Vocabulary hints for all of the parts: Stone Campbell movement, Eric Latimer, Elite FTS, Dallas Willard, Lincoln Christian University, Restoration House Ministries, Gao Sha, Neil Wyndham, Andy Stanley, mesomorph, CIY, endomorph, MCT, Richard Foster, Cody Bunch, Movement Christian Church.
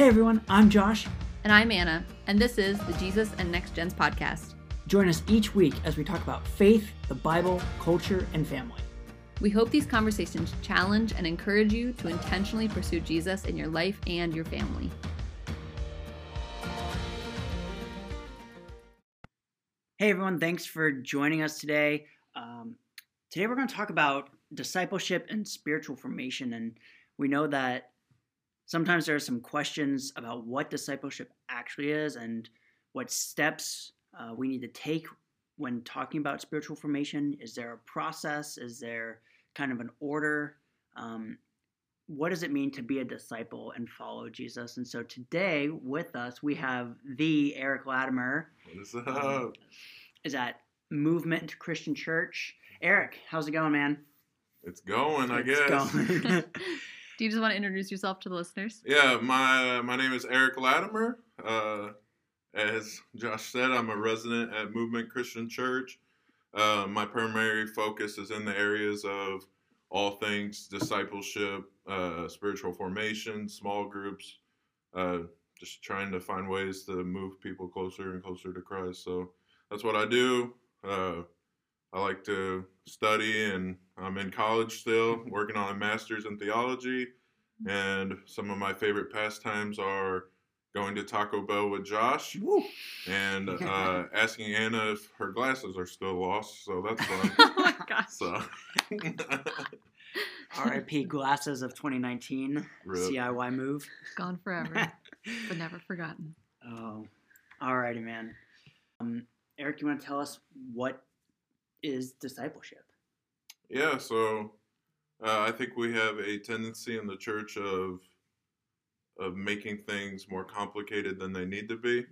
Hey everyone, I'm Josh. And I'm Anna, and this is the Jesus and Next Gens podcast. Join us each week as we talk about faith, the Bible, culture, and family. We hope these conversations challenge and encourage you to intentionally pursue Jesus in your life and your family. Hey everyone, thanks for joining us today. Today we're going to talk about discipleship and spiritual formation, and we know that sometimes there are some questions about what discipleship actually is and what steps we need to take when talking about spiritual formation. Is there a process? Is there kind of an order? What does it mean to be a disciple and follow Jesus? And so today with us, we have the Eric Latimer. What's up? Is at Movement Christian Church. Eric, how's it going, man? It's going, I guess. It's going. Do you just want to introduce yourself to the listeners? Yeah, my name is Eric Latimer. As Josh said, I'm a resident at Movement Christian Church. My primary focus is in the areas of all things discipleship, spiritual formation, small groups, just trying to find ways to move people closer and closer to Christ. So that's what I do. I like to study, and I'm in college still, working on a master's in theology, and some of my favorite pastimes are going to Taco Bell with Josh, and asking Anna if her glasses are still lost, so that's fun. Oh my gosh. So. R.I.P. glasses of 2019, Rip. CIY move. Gone forever, but never forgotten. Oh, alrighty, man. Eric, you want to tell us what is discipleship? Yeah, so I think we have a tendency in the church of making things more complicated than they need to be.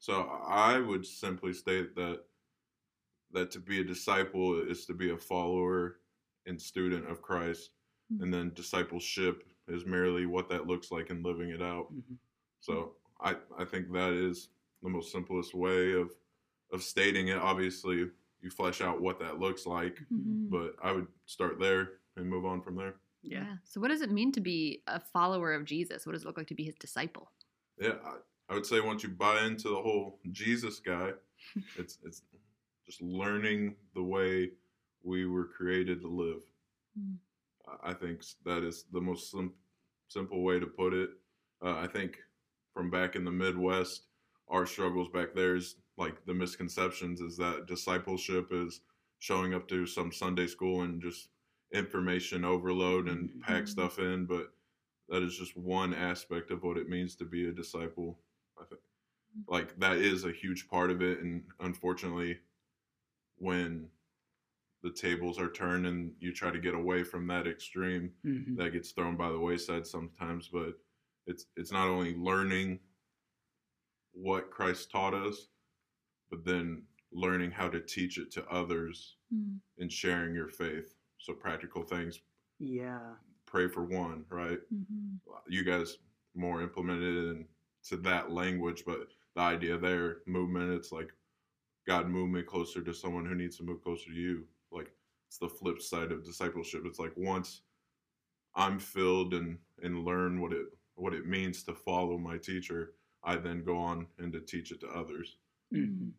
So I would simply state that to be a disciple is to be a follower and student of Christ, and then discipleship is merely what that looks like and living it out. So I think that is the most simplest way of stating it. Obviously, you flesh out what that looks like, but I would start there and move on from there. Yeah. So what does it mean to be a follower of Jesus? What does it look like to be his disciple? Yeah, I would say once you buy into the whole Jesus guy, it's just learning the way we were created to live. I think that is the most simple way to put it. I think from back in the Midwest, our struggles back there is like the misconceptions is that discipleship is showing up to some Sunday school and just information overload and pack stuff in, but that is just one aspect of what it means to be a disciple. I think like that is a huge part of it, and unfortunately when the tables are turned and you try to get away from that extreme, that gets thrown by the wayside sometimes. But it's not only learning what Christ taught us, but then learning how to teach it to others and sharing your faith. So practical things. Yeah. Pray for one, right? You guys more implemented it into that language, but the idea there, movement, it's like God move me closer to someone who needs to move closer to you. Like it's the flip side of discipleship. It's like once I'm filled and learn what it means to follow my teacher, I then go on and to teach it to others.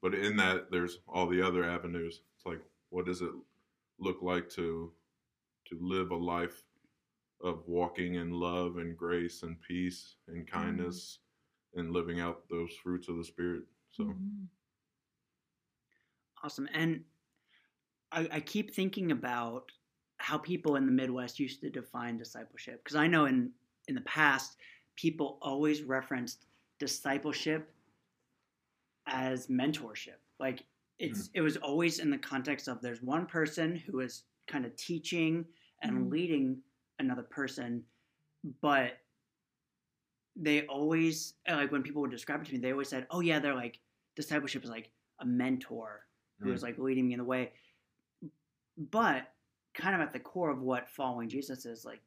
But in that, there's all the other avenues. It's like, what does it look like to live a life of walking in love and grace and peace and kindness and living out those fruits of the Spirit? So awesome. And I keep thinking about how people in the Midwest used to define discipleship, because I know in the past, people always referenced discipleship as mentorship. Like it was always in the context of there's one person who is kind of teaching and leading another person, but they always, like when people would describe it to me, they always said, oh yeah, they're like, discipleship is like a mentor who is like leading me in the way. But kind of at the core of what following Jesus is, like,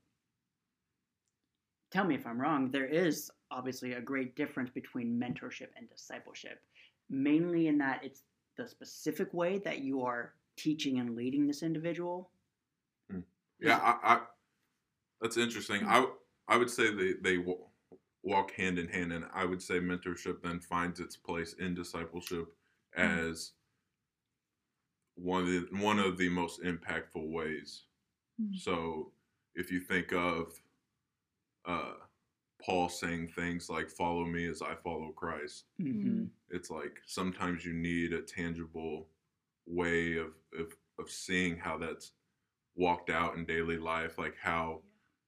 tell me if I'm wrong, there is obviously a great difference between mentorship and discipleship, mainly in that it's the specific way that you are teaching and leading this individual. Yeah, that's interesting. I would say they walk hand in hand. And I would say mentorship then finds its place in discipleship as one of the most impactful ways. Mm-hmm. So if you think of Paul saying things like, follow me as I follow Christ. Mm-hmm. It's like sometimes you need a tangible way of seeing how that's walked out in daily life, like how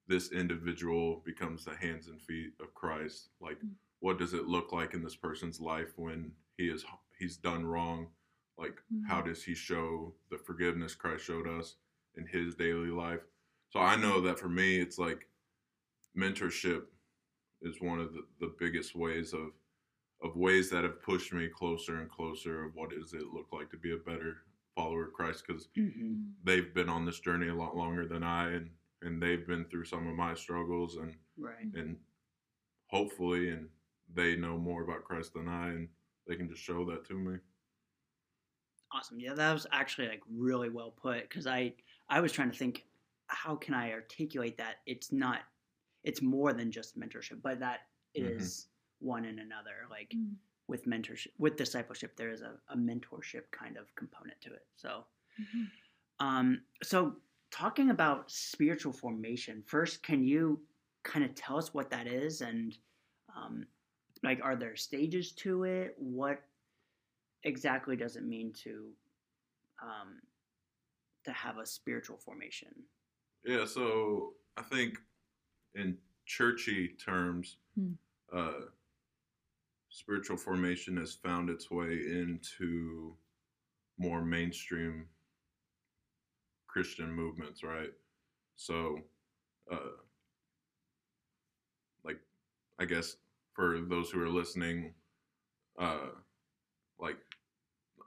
this individual becomes the hands and feet of Christ. Like, mm-hmm. what does it look like in this person's life when he's done wrong? Like, mm-hmm. how does he show the forgiveness Christ showed us in his daily life? So I know that for me, it's like mentorship is one of the biggest ways of ways that have pushed me closer and closer of what does it look like to be a better follower of Christ, because mm-hmm. they've been on this journey a lot longer than I, and they've been through some of my struggles, and right. and hopefully, and they know more about Christ than I, and they can just show that to me. Awesome. Yeah, that was actually like really well put, because I was trying to think, how can I articulate that? It's more than just mentorship, but that it mm-hmm. is one and another. Like mm-hmm. with mentorship, with discipleship, there is a mentorship kind of component to it. So, mm-hmm. So talking about spiritual formation first, can you kind of tell us what that is? And like, are there stages to it? What exactly does it mean to have a spiritual formation? Yeah. So I think in churchy terms, spiritual formation has found its way into more mainstream Christian movements, right? So, like, I guess for those who are listening, like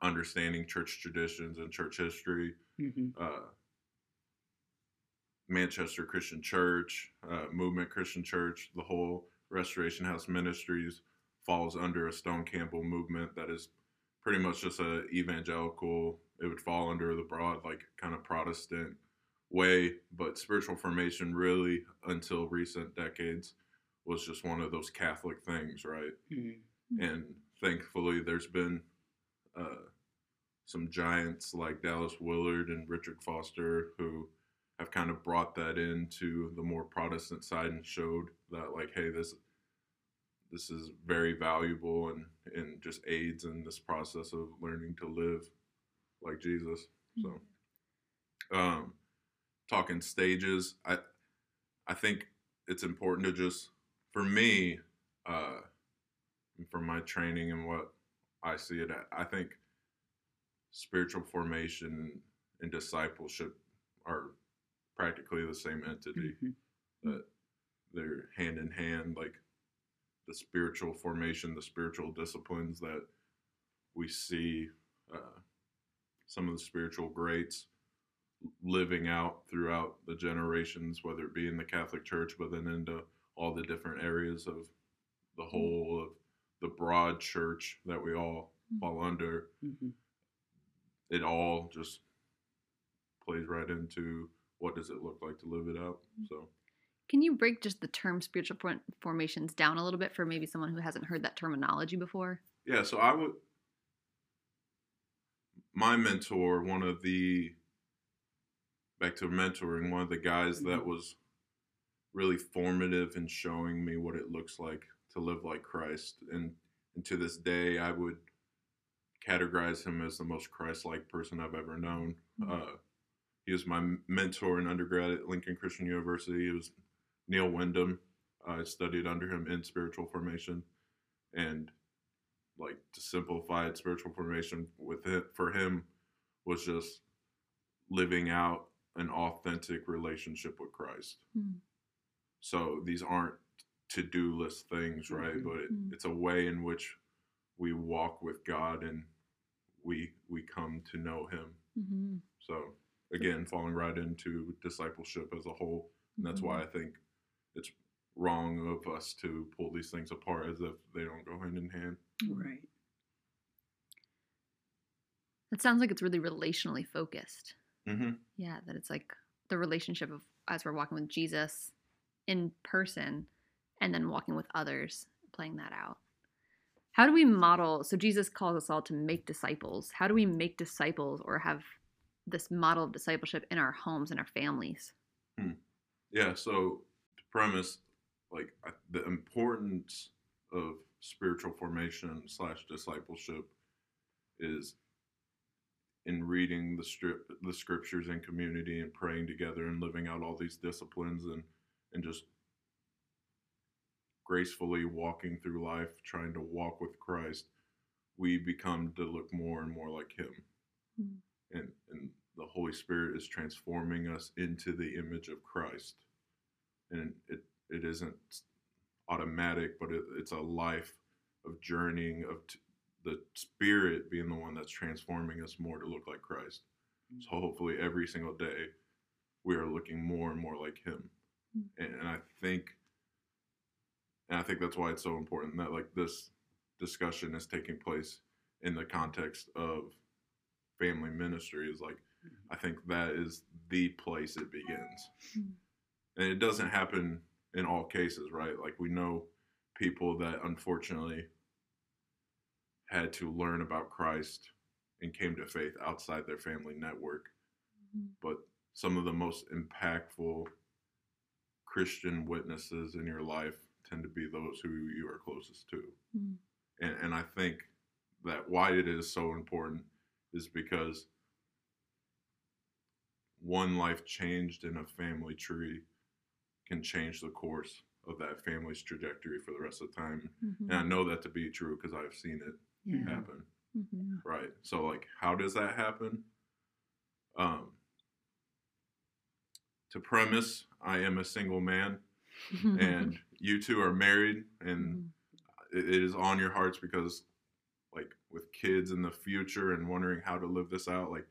understanding church traditions and church history, mm-hmm. Manchester Christian Church, Movement Christian Church, the whole Restoration House Ministries falls under a Stone Campbell movement that is pretty much just a evangelical, it would fall under the broad, like kind of Protestant way, but spiritual formation really until recent decades was just one of those Catholic things, right? Mm-hmm. And thankfully there's been some giants like Dallas Willard and Richard Foster who have kind of brought that into the more Protestant side and showed that, like, hey, this is very valuable and just aids in this process of learning to live like Jesus. So, talking stages, I think it's important to just, for me, from my training and what I see it at, I think spiritual formation and discipleship are practically the same entity, mm-hmm. They're hand in hand, like the spiritual formation, the spiritual disciplines that we see, some of the spiritual greats living out throughout the generations, whether it be in the Catholic Church, but then into all the different areas of the whole of the broad church that we all mm-hmm. fall under. Mm-hmm. It all just plays right into what does it look like to live it out? So, can you break just the term spiritual formations down a little bit for maybe someone who hasn't heard that terminology before? Yeah, so my mentor, one of the guys mm-hmm. that was really formative in showing me what it looks like to live like Christ. And to this day, I would categorize him as the most Christ-like person I've ever known. Mm-hmm. He was my mentor in undergrad at Lincoln Christian University. It was Neil Wyndham. I studied under him in spiritual formation. And like to simplify it, spiritual formation for him was just living out an authentic relationship with Christ. Mm. So these aren't to-do list things, right? Mm-hmm. But it's a way in which we walk with God and we come to know him. Mm-hmm. So, again, falling right into discipleship as a whole. And that's why I think it's wrong of us to pull these things apart as if they don't go hand in hand. Right. That sounds like it's really relationally focused. Mm-hmm. Yeah, that it's like the relationship of as we're walking with Jesus in person and then walking with others, playing that out. How do we model? So Jesus calls us all to make disciples. How do we make disciples or have this model of discipleship in our homes and our families? Yeah, so to premise, like the importance of spiritual formation / discipleship is in reading the scriptures in community and praying together and living out all these disciplines and just gracefully walking through life, trying to walk with Christ. We become to look more and more like him. Mm-hmm. And the Holy Spirit is transforming us into the image of Christ. And it isn't automatic, but it's a life of journeying, of the Spirit being the one that's transforming us more to look like Christ. Mm-hmm. So hopefully every single day we are looking more and more like him. Mm-hmm. And I think that's why it's so important that like this discussion is taking place in the context of family ministry is like, I think that is the place it begins. Mm-hmm. And it doesn't happen in all cases, right? Like we know people that unfortunately had to learn about Christ and came to faith outside their family network. Mm-hmm. But some of the most impactful Christian witnesses in your life tend to be those who you are closest to. Mm-hmm. And I think that why it is so important is because one life changed in a family tree can change the course of that family's trajectory for the rest of the time. Mm-hmm. And I know that to be true because I've seen it happen. Mm-hmm. Right. So like, how does that happen? To premise, I am a single man and you two are married and it is on your hearts because like with kids in the future and wondering how to live this out, like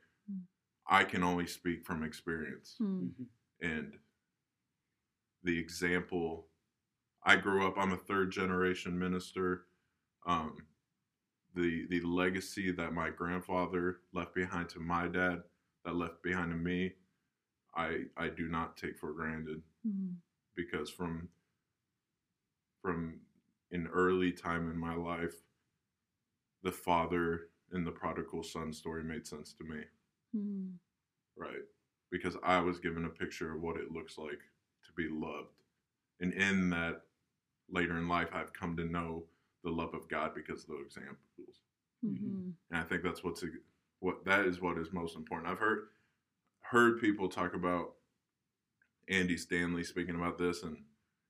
I can only speak from experience. Mm-hmm. And the example, I grew up, I'm a third generation minister. The legacy that my grandfather left behind to my dad, that left behind to me, I do not take for granted. Mm-hmm. Because from an early time in my life, the father and the prodigal son story made sense to me. Mm. Right? Because I was given a picture of what it looks like to be loved. And in that, later in life, I've come to know the love of God because of those examples. Mm-hmm. And I think that's what is most important. I've heard people talk about Andy Stanley speaking about this, and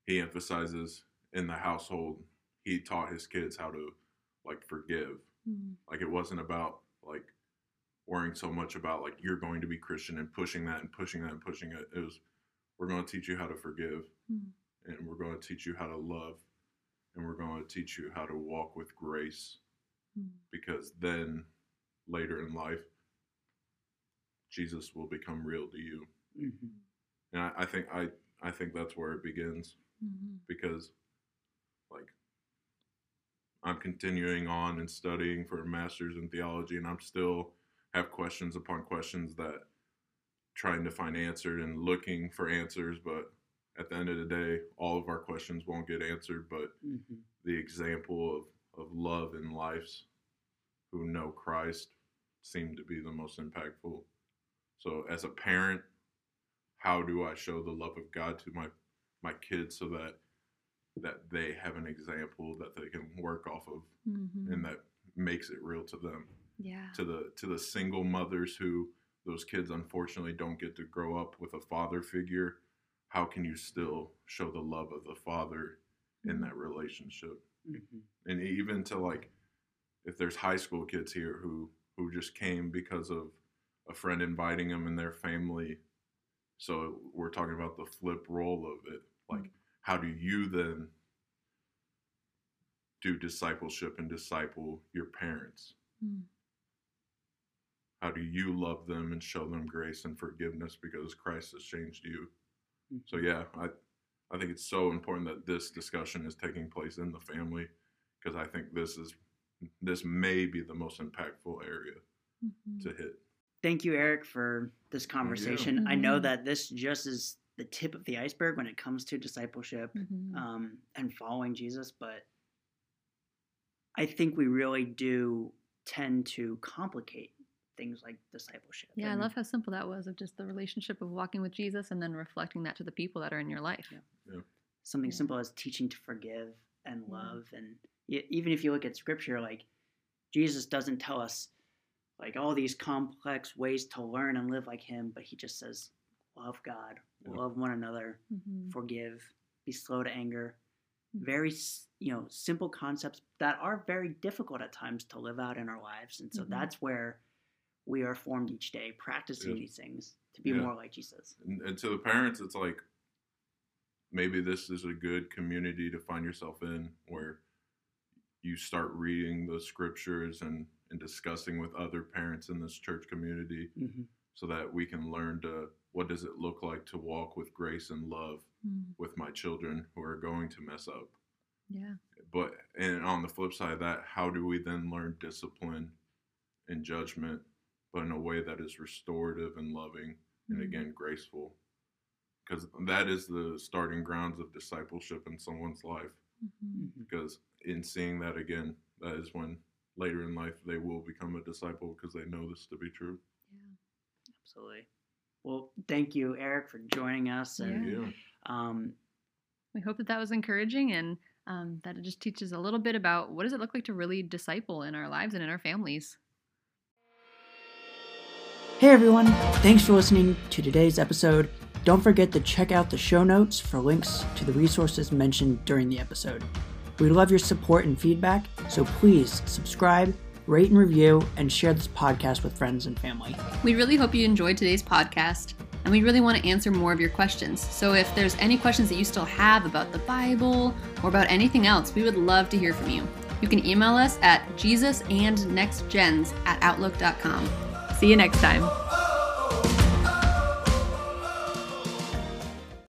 he emphasizes in the household, he taught his kids how to like forgive. Mm-hmm. Like it wasn't about like worrying so much about like you're going to be Christian and pushing that and pushing that and pushing it. It was, we're going to teach you how to forgive, mm-hmm. and we're going to teach you how to love, and we're going to teach you how to walk with grace, mm-hmm. because then later in life Jesus will become real to you. Mm-hmm. And I think that's where it begins, mm-hmm. because like I'm continuing on and studying for a master's in theology, and I'm still have questions upon questions that trying to find answered and looking for answers. But at the end of the day, all of our questions won't get answered. But mm-hmm. the example of love in lives who know Christ seem to be the most impactful. So as a parent, how do I show the love of God to my kids so that they have an example that they can work off of, mm-hmm. and that makes it real to them? Yeah. To the single mothers who those kids unfortunately don't get to grow up with a father figure, how can you still show the love of the father in that relationship? Mm-hmm. And even to like, if there's high school kids here who just came because of a friend inviting them and their family. So we're talking about the flip role of it. Like, mm-hmm. how do you then do discipleship and disciple your parents? Mm. How do you love them and show them grace and forgiveness because Christ has changed you? Mm. So yeah, I think it's so important that this discussion is taking place in the family, because I think this may be the most impactful area mm-hmm. to hit. Thank you, Eric, for this conversation. Mm-hmm. I know that this just is the tip of the iceberg when it comes to discipleship and following Jesus, but I think we really do tend to complicate things like discipleship. Yeah, and I love how simple that was, of just the relationship of walking with Jesus and then reflecting that to the people that are in your life. Yeah. Yeah. Something simple as teaching to forgive and love. And even if you look at scripture, like Jesus doesn't tell us like all these complex ways to learn and live like him, but he just says, love God, love one another, forgive, be slow to anger. Very, simple concepts that are very difficult at times to live out in our lives. And so that's where we are formed each day, practicing these things to be more like Jesus. And to the parents, it's like, maybe this is a good community to find yourself in, where you start reading the scriptures and discussing with other parents in this church community so that we can learn to, what does it look like to walk with grace and love with my children who are going to mess up? Yeah. But, and on the flip side of that, how do we then learn discipline and judgment, but in a way that is restorative and loving and again, graceful? Because that is the starting grounds of discipleship in someone's life. Because in seeing that again, that is when later in life they will become a disciple, because they know this to be true. Yeah, absolutely. Well, thank you, Eric, for joining us. And we hope that was encouraging, and that it just teaches a little bit about what does it look like to really disciple in our lives and in our families. Hey, everyone. Thanks for listening to today's episode. Don't forget to check out the show notes for links to the resources mentioned during the episode. We love your support and feedback, so please subscribe, rate and review, and share this podcast with friends and family. We really hope you enjoyed today's podcast, and we really want to answer more of your questions. So if there's any questions that you still have about the Bible or about anything else, we would love to hear from you. You can email us at jesusandnextgens@outlook.com. See you next time.